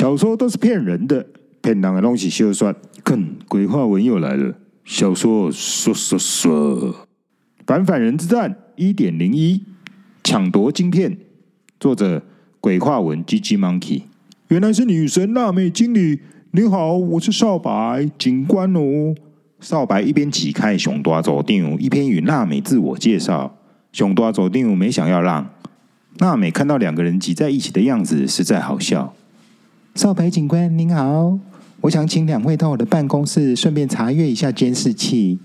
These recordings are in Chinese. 小说都是骗人的，骗人的都是小说。看，鬼话文又来了，小说说。反人之战 1.01 抢夺晶片，作者鬼话文 GG Monkey。原来是女神辣妹经理，你好，我是少白警官哦。少白一边挤开熊大组长，一边与辣美自我介绍。熊大组长没想要让辣美看到两个人挤在一起的样子，实在好笑。少白警官您好，我想请两位到我的办公室，顺便查阅一下监视器。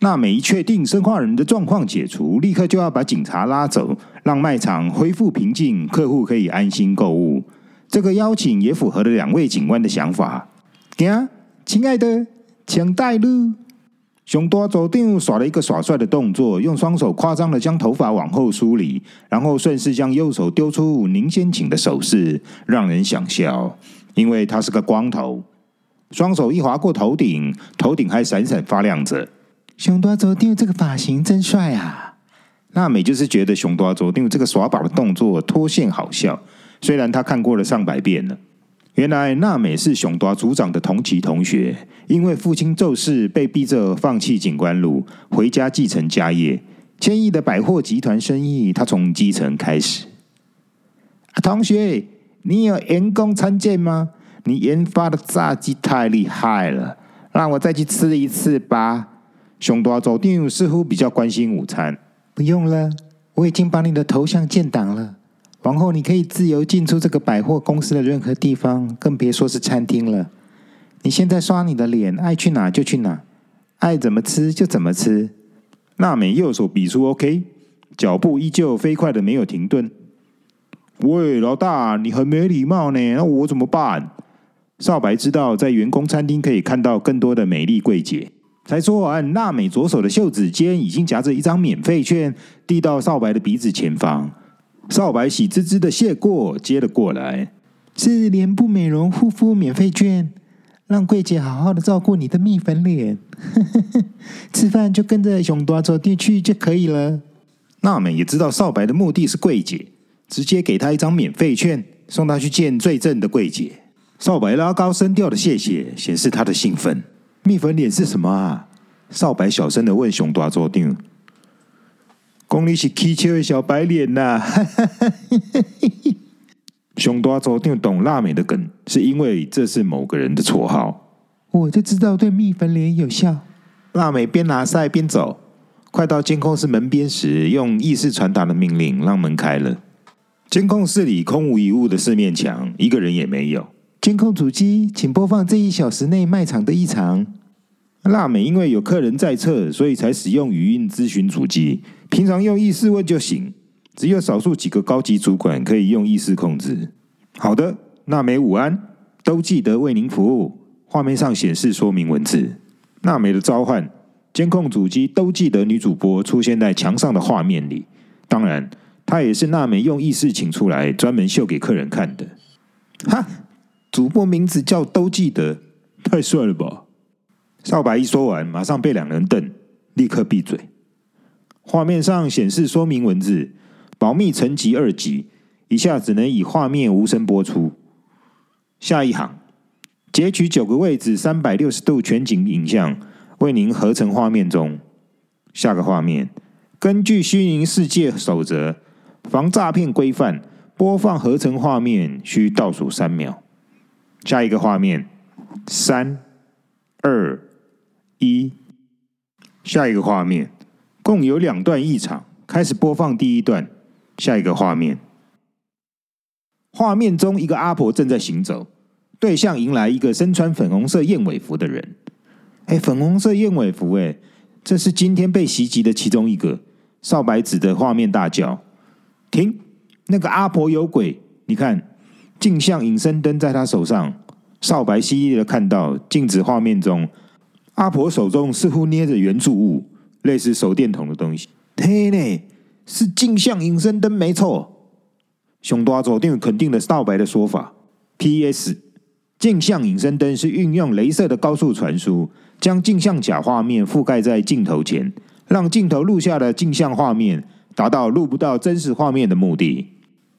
辣美一确定生化人的状况解除，立刻就要把警察拉走，让卖场恢复平静，客户可以安心购物。这个邀请也符合了两位警官的想法。走，亲爱的，请带路。熊大组长耍了一个耍帅的动作，用双手夸张的将头发往后梳理，然后顺势将右手丢出您先请的手势，让人想笑，因为他是个光头。双手一划过头顶，头顶还闪闪发亮着。熊大组长这个发型真帅啊！辣美就是觉得熊大组长这个耍宝的动作脱线好笑，虽然他看过了上百遍了。原来娜美是熊大组长的同期同学，因为父亲骤逝被逼着放弃警官路，回家继承家业，千亿的百货集团生意他从基层开始。同学，你有员工参见吗？你研发的炸鸡太厉害了，让我再去吃一次吧。熊大组长似乎比较关心午餐。不用了，我已经把你的头像建档了，往后你可以自由进出这个百货公司的任何地方，更别说是餐厅了。你现在刷你的脸，爱去哪就去哪，爱怎么吃就怎么吃。娜美右手比出 OK， 脚步依旧飞快的没有停顿。喂，老大，你很没礼貌呢，那我怎么办？少白知道在员工餐厅可以看到更多的美丽柜姐。才说完，娜美左手的袖子间已经夹着一张免费券，递到少白的鼻子前方。少白喜滋滋的谢过，接了过来，是脸部美容护肤免费券，让柜姐好好的照顾你的蜜粉脸。吃饭就跟着熊大组长去就可以了。娜美也知道少白的目的是柜姐，直接给她一张免费券，送她去见最正的柜姐。少白拉高声调的谢谢，显示她的兴奋。蜜粉脸是什么啊？少白小声的问熊大组长。说你是起笑的小白脸呐、啊！熊大组长懂辣美的梗，是因为这是某个人的绰号。我就知道对蜜粉脸有效。辣美边拿塞边走，快到监控室门边时，用意识传达的命令让门开了。监控室里空无一物的四面墙，一个人也没有。监控主机，请播放这一小时内卖场的异常。辣美因为有客人在侧，所以才使用语音咨询主机。平常用意识问就行，只有少数几个高级主管可以用意识控制。好的，娜美午安，都记得为您服务。画面上显示说明文字。娜美的召唤，监控主机都记得女主播出现在墙上的画面里。当然，她也是娜美用意识请出来，专门秀给客人看的。哈，主播名字叫都记得，太帅了吧！少白一说完，马上被两人瞪，立刻闭嘴。画面上显示说明文字，保密层级2级，以下只能以画面无声播出。下一行，截取9个位置360度全景影像，为您合成画面中。下个画面，根据虚拟世界守则、防诈骗规范，播放合成画面需倒数3秒。下一个画面，3、2、1。下一个画面。共有2段异常，开始播放第1段。下一个画面，画面中一个阿婆正在行走，对象迎来一个身穿粉红色燕尾服的人。粉红色燕尾服，这是今天被袭击的其中一个。少白指着画面大叫：“停！那个阿婆有鬼！你看，镜像隐身灯在她手上。”少白犀利的看到镜子画面中，阿婆手中似乎捏着圆柱物。类似手电筒的东西，对呢，是镜像隐身灯，没错。熊大组长肯定了少白的说法。P.S. 镜像隐身灯是运用雷射的高速传输，将镜像假画面覆盖在镜头前，让镜头录下的镜像画面达到录不到真实画面的目的。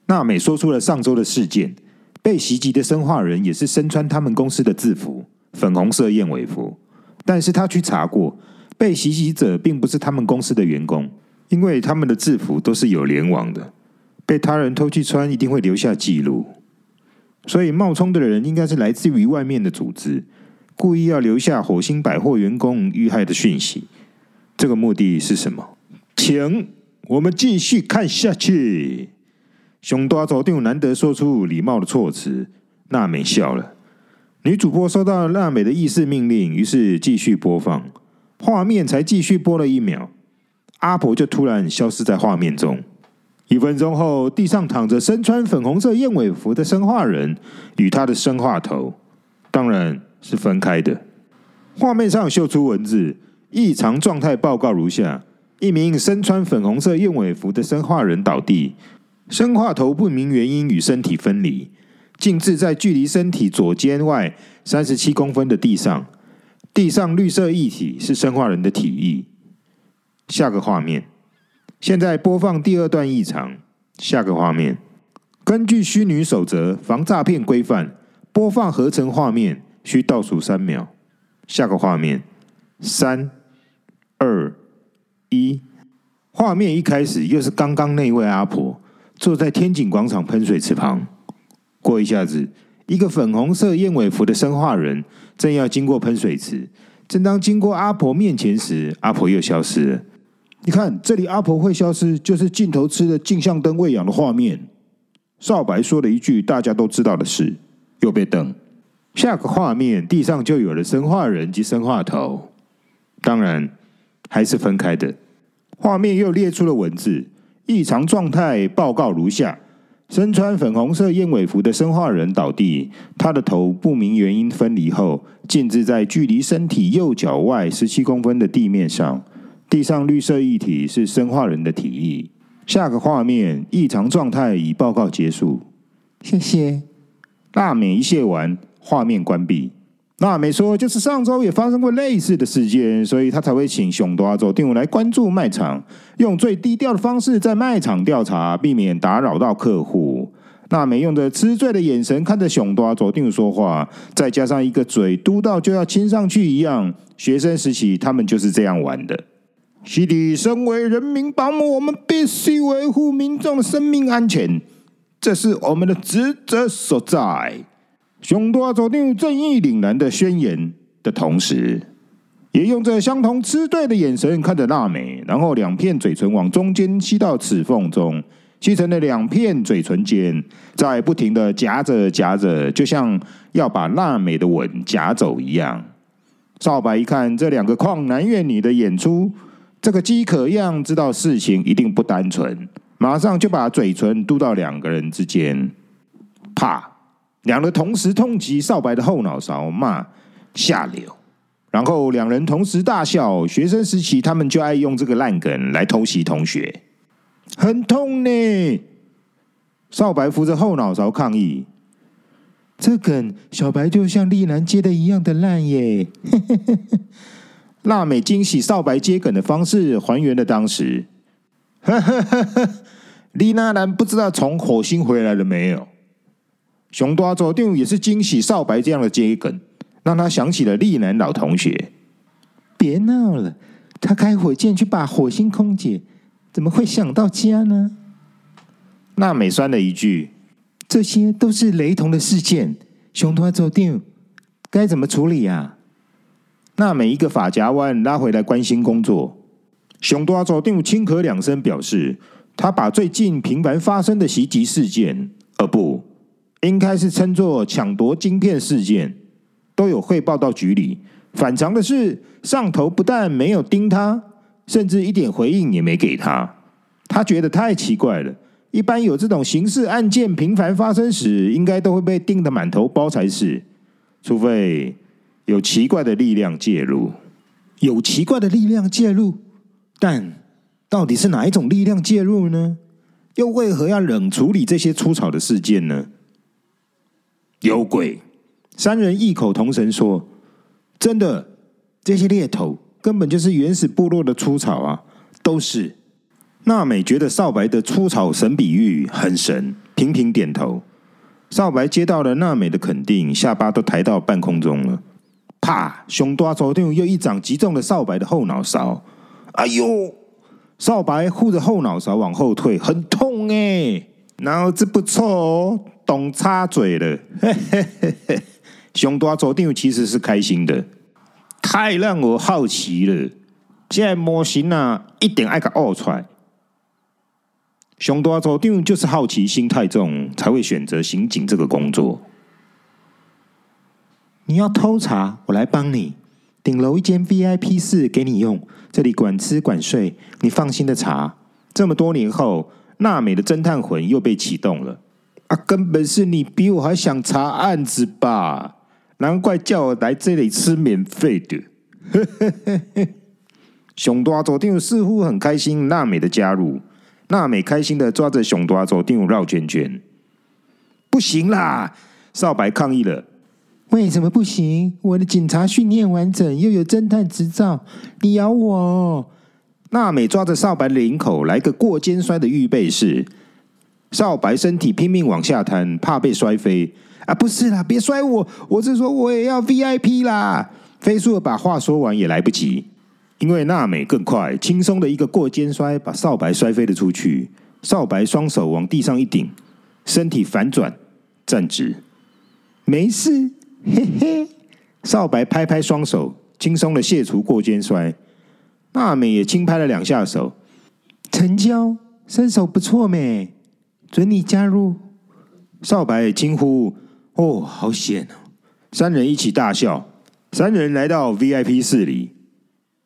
娜美说出了上周的事件，被袭击的生化人也是身穿他们公司的制服，粉红色燕尾服。但是他去查过，被袭击者并不是他们公司的员工，因为他们的制服都是有联网的，被他人偷去穿一定会留下记录。所以冒充的人应该是来自于外面的组织，故意要留下火星百货员工遇害的讯息。这个目的是什么？请我们继续看下去。熊大组长难得说出礼貌的措辞，娜美笑了。女主播收到娜美的意识命令，于是继续播放，画面才继续播了一秒，阿婆就突然消失在画面中。1分钟后，地上躺着身穿粉红色燕尾服的生化人与他的生化头，当然是分开的。画面上秀出文字，异常状态报告如下：一名身穿粉红色燕尾服的生化人倒地，生化头不明原因与身体分离，静置在距离身体左肩外37公分的地上，地上绿色液体是生化人的体液。下个画面。现在播放第二段异常。下个画面。根据虚拟守则防诈骗规范，播放合成画面需倒数3秒。下个画面。3、2、1。画面一开始又是刚刚那位阿婆坐在天井广场喷水池旁。过一下子，一个粉红色燕尾服的生化人正要经过喷水池，正当经过阿婆面前时，阿婆又消失了。你看，这里阿婆会消失，就是镜头吃了镜像灯喂养的画面。少白说了一句大家都知道的事，又被瞪。下个画面，地上就有了生化人及生化头，当然还是分开的。画面又列出了文字，异常状态报告如下：身穿粉红色燕尾服的生化人倒地，他的头不明原因分离后，静置在距离身体右脚外17公分的地面上。地上绿色液体是生化人的体液。下个画面，异常状态已报告结束。谢谢。娜美一谢完，画面关闭。娜美说，就是上周也发生过类似的事件，所以她才会请熊大组长来关注卖场，用最低调的方式在卖场调查，避免打扰到客户。娜美用着吃醉的眼神看着熊大组长说话，再加上一个嘴嘟到就要亲上去一样，学生时期他们就是这样玩的。是的，身为人民保姆，我们必须维护民众的生命安全，这是我们的职责所在。熊大组长正义凛然的宣言的同时，也用着相同吃醉的眼神看着娜美，然后两片嘴唇往中间吸到齿缝中，吸成了两片嘴唇间，再不停的夹着夹着，就像要把娜美的吻夹走一样。少白一看这两个旷男怨女的演出，这个饥渴样知道事情一定不单纯，马上就把嘴唇嘟到两个人之间，啪！两人同时痛击少白的后脑勺，骂下流。然后两人同时大笑，学生时期他们就爱用这个烂梗来偷袭同学，很痛呢。少白扶着后脑勺抗议，这梗小白就像丽兰接的一样的烂耶。娜美惊喜少白接梗的方式，还原了当时。丽娜兰不知道从火星回来了没有？熊大组长也是惊喜少白这样的接梗，让他想起了丽兰老同学。别闹了，他开火箭去把火星空姐，怎么会想到家呢？娜美酸了一句：“这些都是雷同的事件，熊大组长该怎么处理啊？”娜美一个发夹弯拉回来关心工作。熊大组长轻咳两声，表示他把最近频繁发生的袭击事件，不应该是称作抢夺晶片事件，都有汇报到局里。反常的是，上头不但没有盯他，甚至一点回应也没给他。他觉得太奇怪了，一般有这种刑事案件频繁发生时，应该都会被盯得满头包才是，除非有奇怪的力量介入。有奇怪的力量介入，但到底是哪一种力量介入呢？又为何要冷处理这些粗糙的事件呢？有鬼！三人异口同声说：“真的，这些猎头根本就是原始部落的粗草啊，都是。”娜美觉得少白的粗草神比喻很神，频频点头。少白接到了娜美的肯定，下巴都抬到半空中了。啪！熊大手电又一掌击中了少白的后脑勺。哎呦！少白护着后脑勺往后退，很痛欸，脑子不错哦，懂插嘴了。嘿嘿嘿嘿，熊大手电其实是开心的，太让我好奇了。这个模型啊，一定要给挖出来。熊大组长就是好奇心太重，才会选择刑警这个工作。你要偷查，我来帮你。顶楼一间 VIP 室给你用，这里管吃管睡，你放心的查。这么多年后，娜美的侦探魂又被启动了。啊，根本是你比我还想查案子吧？难怪叫我来这里吃免费的。熊大组长似乎很开心娜美的加入。娜美开心的抓着熊大手电绕圈圈，不行啦！少白抗议了。为什么不行？我的警察训练完整，又有侦探执照，你咬我哦！娜美抓着少白的领口，来个过肩摔的预备式。少白身体拼命往下弹，怕被摔飞。啊，不是啦，别摔我！我是说我也要 VIP 啦！飞速的把话说完也来不及。因为娜美更快，轻松的一个过肩摔把少白摔飞了出去。少白双手往地上一顶，身体反转站直，没事，嘿嘿。少白拍拍双手，轻松的卸除过肩摔。娜美也轻拍了两下手，成交，身手不错咩，准你加入。少白也惊呼：“哦，好险哦！”三人一起大笑。三人来到 VIP 室里。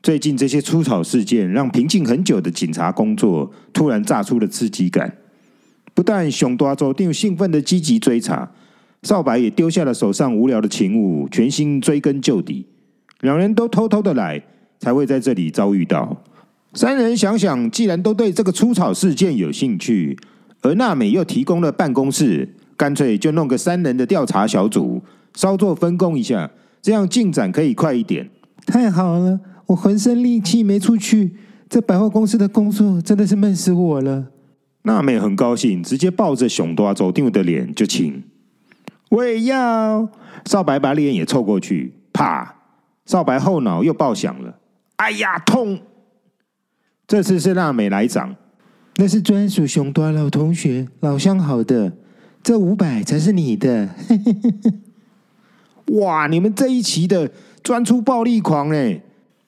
最近这些出草事件让平静很久的警察工作突然炸出了刺激感，不但熊大组长兴奋的积极追查，少白也丢下了手上无聊的勤务，全心追根究底。两人都偷偷的来，才会在这里遭遇到。三人想想，既然都对这个出草事件有兴趣，而娜美又提供了办公室，干脆就弄个三人的调查小组，稍作分工一下，这样进展可以快一点。太好了，我浑身力气没出去，这百货公司的工作真的是闷死我了。娜美很高兴，直接抱着熊大组长的脸就亲。我也要。少白把脸也凑过去，啪！少白后脑又爆响了，哎呀，痛！这次是娜美来掌，那是专属熊大老同学，老相好的，这500才是你的。哇，你们这一期的专出暴力狂嘞！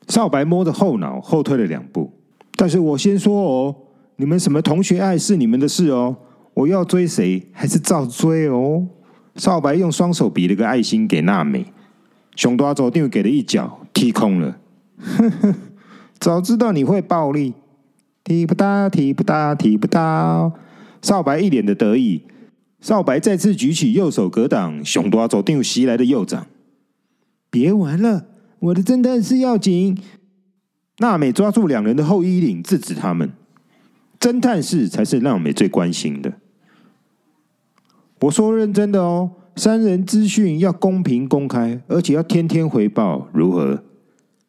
少白摸着后脑后退了2步，但是我先说哦，你们什么同学爱是你们的事哦，我要追谁还是照追哦。少白用双手比了个爱心给娜美，熊大组长给了一脚踢空了。呵呵，早知道你会暴力，踢不到，踢不到，踢不到。少白一脸的得意。少白再次举起右手格挡熊大组长袭来的右掌，别玩了。我的侦探是要紧。娜美抓住两人的后衣领，制止他们。侦探室才是娜美最关心的。我说认真的哦，三人资讯要公平公开，而且要天天回报，如何？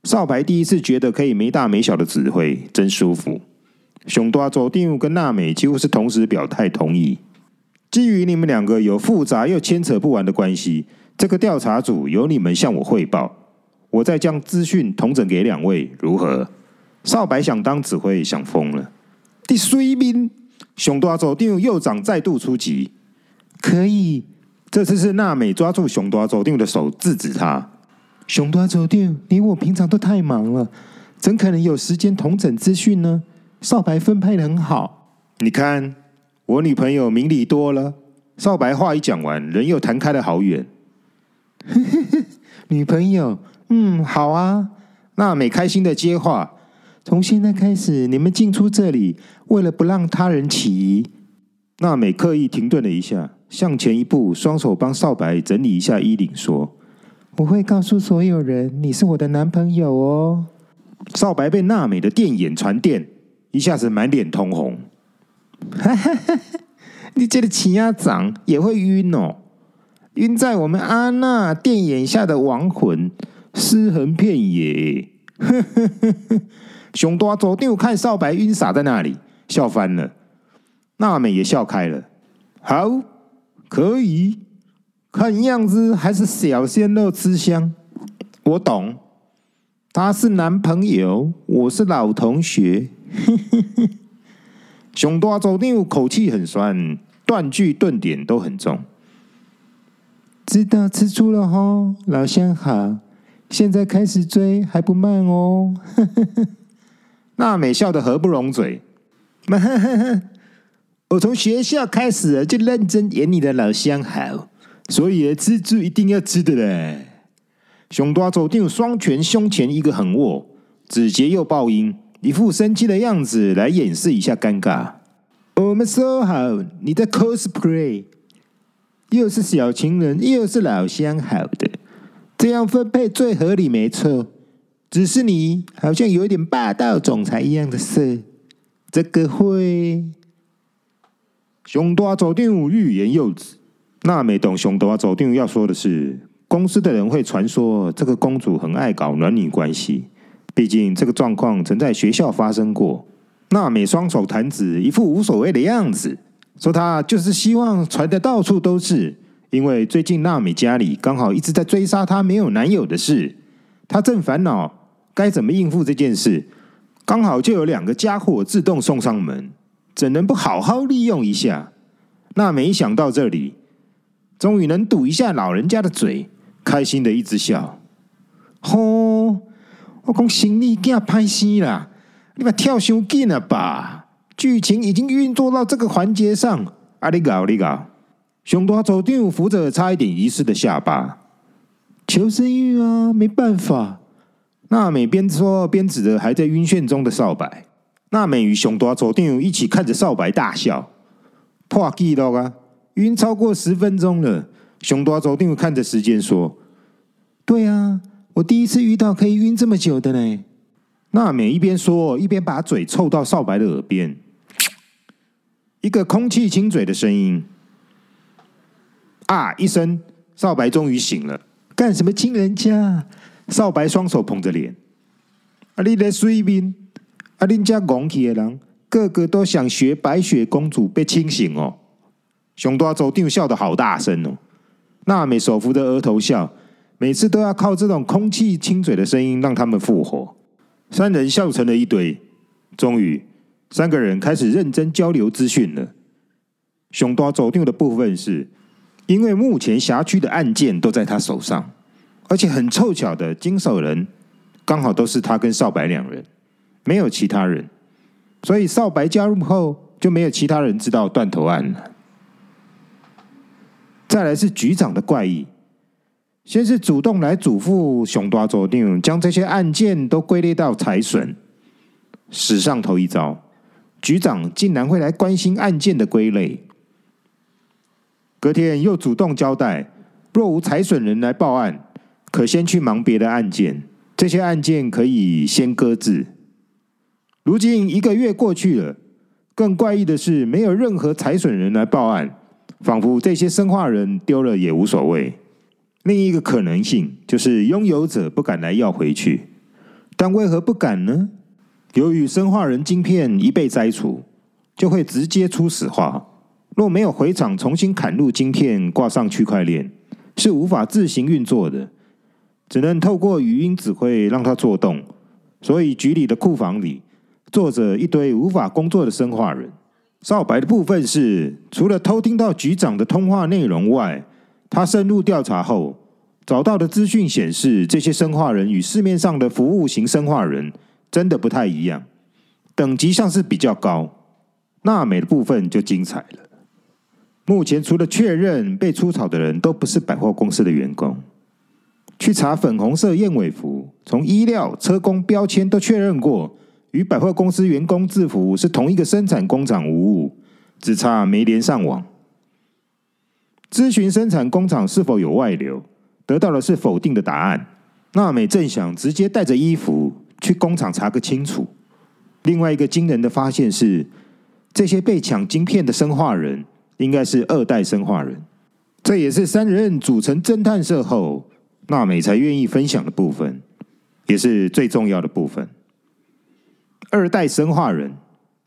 少白第一次觉得可以没大没小的指挥，真舒服。熊大组长跟娜美几乎是同时表态同意。基于你们两个有复杂又牵扯不完的关系，这个调查组由你们向我汇报。我再将资讯统整给两位，如何？少白想当指挥，想疯了。第水兵，熊大组长右掌再度出击，可以。这次是娜美抓住熊大组长的手，制止他。熊大组长，你我平常都太忙了，怎可能有时间统整资讯呢？少白分配得很好。你看，我女朋友明理多了。少白话一讲完，人又弹开了好远。女朋友。嗯，好啊。娜美开心的接话，从现在开始你们进出这里，为了不让他人起疑。娜美刻意停顿了一下，向前一步，双手帮少白整理一下衣领，说，我会告诉所有人你是我的男朋友哦。少白被娜美的电眼传电，一下子满脸通红。你这个奇亚长也会晕哦，晕在我们阿娜电眼下的亡魂尸横遍野。熊大组长看少白晕傻在那里，笑翻了。娜美也笑开了。好，可以，看样子还是小鲜肉吃香。我懂，他是男朋友，我是老同学。熊大州长口气很酸，断句顿点都很重。知道吃醋了吼，老乡好，现在开始追还不慢哦。娜美笑得合不拢嘴。我从学校开始就认真演你的老乡好，所以吃醋一定要吃的嘞。熊大州长双拳胸前一个狠握，指节又爆音，一副生气的样子来掩饰一下尴尬。我们说好，你在 cosplay， 又是小情人，又是老乡好的，这样分配最合理没错。只是你好像有一点霸道总裁一样的事，这个会……熊大州长欲言又止。娜美懂熊大州长要说的是，公司的人会传说这个公主很爱搞男女关系，毕竟这个状况曾在学校发生过。娜美双手弹指，一副无所谓的样子，说她就是希望传得到处都是，因为最近娜美家里刚好一直在追杀她没有男友的事，她正烦恼该怎么应付这件事，刚好就有两个家伙自动送上门，怎能不好好利用一下？娜美一想到这里，终于能堵一下老人家的嘴，开心的一直笑。吼，我讲生理囝歹死啦，你把跳太紧了吧？剧情已经运作到这个环节上，啊你搞你搞！熊大州长扶着差一点遗失的下巴，求生欲啊，没办法。娜美边说边指着还在晕眩中的少白。娜美与熊大州长一起看着少白大笑，破纪录啊！晕超过10分钟了。熊大州长看着时间说：“对啊，我第一次遇到可以晕这么久的呢。”娜美一边说，一边把嘴凑到少白的耳边，一个空气清嘴的声音，啊一声，少白终于醒了。干什么亲人家？少白双手捧着脸，啊你在水面。啊！恁家戆起的人，个个都想学白雪公主被清醒哦。熊大州长笑得好大声哦。娜美手扶着额头笑，每次都要靠这种空气清嘴的声音让他们复活。三人笑成了一堆。终于，三个人开始认真交流资讯了。熊大州长的部分是，因为目前辖区的案件都在他手上，而且很凑巧的经手人刚好都是他跟少白两人。没有其他人，所以少白加入后就没有其他人知道断头案了。再来是局长的怪异，先是主动来嘱咐熊大州长将这些案件都归类到财损，史上头一遭，局长竟然会来关心案件的归类。隔天又主动交代，若无财损人来报案，可先去忙别的案件，这些案件可以先搁置。如今1个月过去了，更怪异的是，没有任何财损人来报案，仿佛这些生化人丢了也无所谓。另一个可能性就是拥有者不敢来要回去，但为何不敢呢？由于生化人晶片一被摘除，就会直接出死化，若没有回厂重新砍入晶片挂上区块链，是无法自行运作的，只能透过语音指挥让它作动。所以局里的库房里坐着一堆无法工作的生化人。少白的部分是，除了偷听到局长的通话内容外，他深入调查后找到的资讯显示，这些生化人与市面上的服务型生化人真的不太一样，等级上是比较高。娜美的部分就精彩了。目前除了确认被出草的人都不是百货公司的员工，去查粉红色燕尾服，从衣料、车工标签都确认过与百货公司员工制服是同一个生产工厂无误，只差没连上网。咨询生产工厂是否有外流，得到的是否定的答案。娜美正想直接带着衣服去工厂查个清楚。另外一个惊人的发现是，这些被抢晶片的生化人应该是2代生化人。这也是3人组成侦探社后，娜美才愿意分享的部分，也是最重要的部分。2代生化人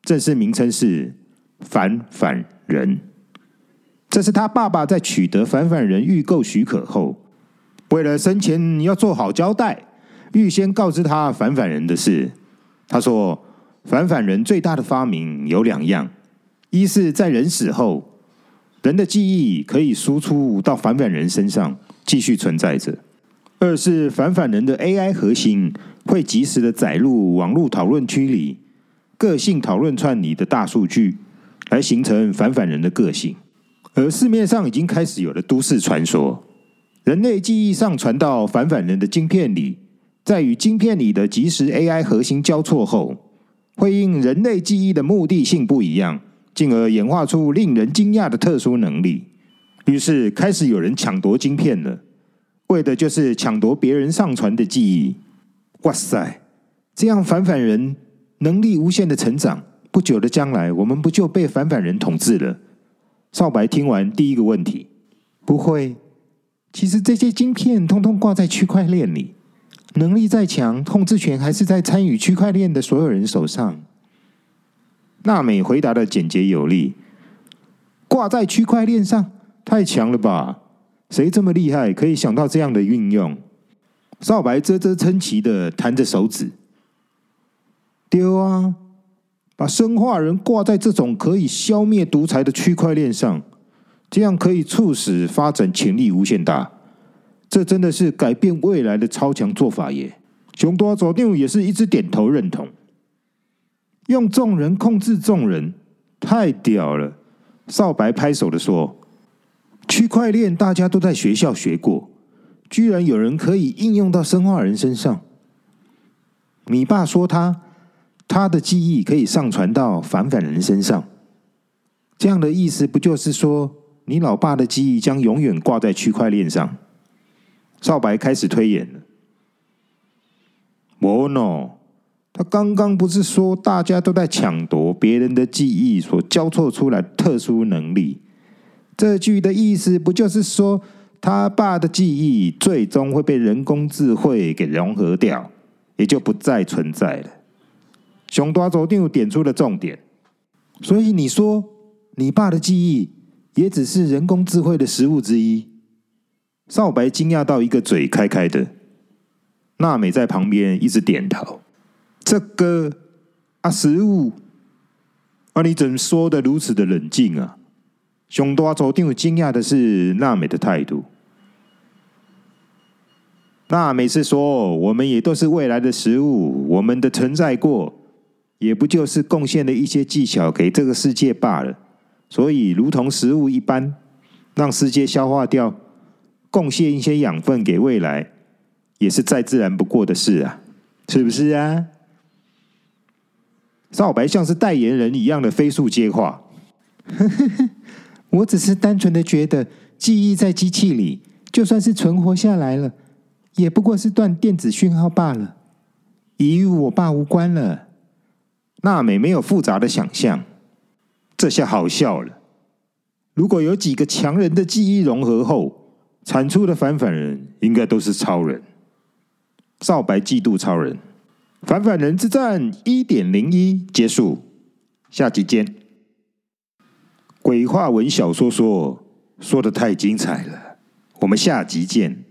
正式名称是反反人，这是他爸爸在取得反反人预购许可后，为了生前要做好交代，预先告知他反反人的事。他说，反反人最大的发明有两样，一是在人死后，人的记忆可以输出到反反人身上继续存在着；二是反反人的 AI 核心会及时的载入网络讨论区里个性讨论串里的大数据，来形成反反人的个性。而市面上已经开始有了都市传说，人类记忆上传到反反人的晶片里，在与晶片里的即时 AI 核心交错后，会因人类记忆的目的性不一样，进而演化出令人惊讶的特殊能力。于是开始有人抢夺晶片了，为的就是抢夺别人上传的记忆。哇塞，这样反反人能力无限的成长，不久的将来我们不就被反反人统治了？少白听完第一个问题，不会，其实这些晶片通通挂在区块链里，能力再强，控制权还是在参与区块链的所有人手上。娜美回答的简洁有力，挂在区块链上，太强了吧，谁这么厉害可以想到这样的运用？少白啧啧称奇的弹着手指，对啊，把生化人挂在这种可以消灭独裁的区块链上，这样可以促使发展潜力无限大，这真的是改变未来的超强做法耶。熊多左定也是一直点头认同，用众人控制众人，太屌了。少白拍手的说，区块链大家都在学校学过，居然有人可以应用到生化人身上。你爸说他的记忆可以上传到反反人身上，这样的意思不就是说你老爸的记忆将永远挂在区块链上？少白开始推演了。哦 no， 他刚刚不是说大家都在抢夺别人的记忆所交错出来的特殊能力？这句的意思不就是说他爸的记忆最终会被人工智慧给融合掉，也就不再存在了？熊大组长点出了重点，所以你说你爸的记忆也只是人工智慧的食物之一？少白惊讶到一个嘴开开的，娜美在旁边一直点头。这个啊食物啊，你怎么说的如此的冷静啊？熊大组长惊讶的是娜美的态度。娜美是说，我们也都是未来的食物，我们的存在过也不就是贡献了一些技巧给这个世界罢了，所以如同食物一般，让世界消化掉，贡献一些养分给未来，也是再自然不过的事啊，是不是啊？少白像是代言人一样的飞速接话。我只是单纯的觉得，记忆在机器里，就算是存活下来了，也不过是段电子讯号罢了，与我爸无关了。娜美没有复杂的想象，这下好笑了。如果有几个强人的记忆融合后产出的反反人，应该都是超人。少白嫉妒超人。反反人之战 1.01 结束，下集见。鬼话文小说说得太精彩了，我们下集见。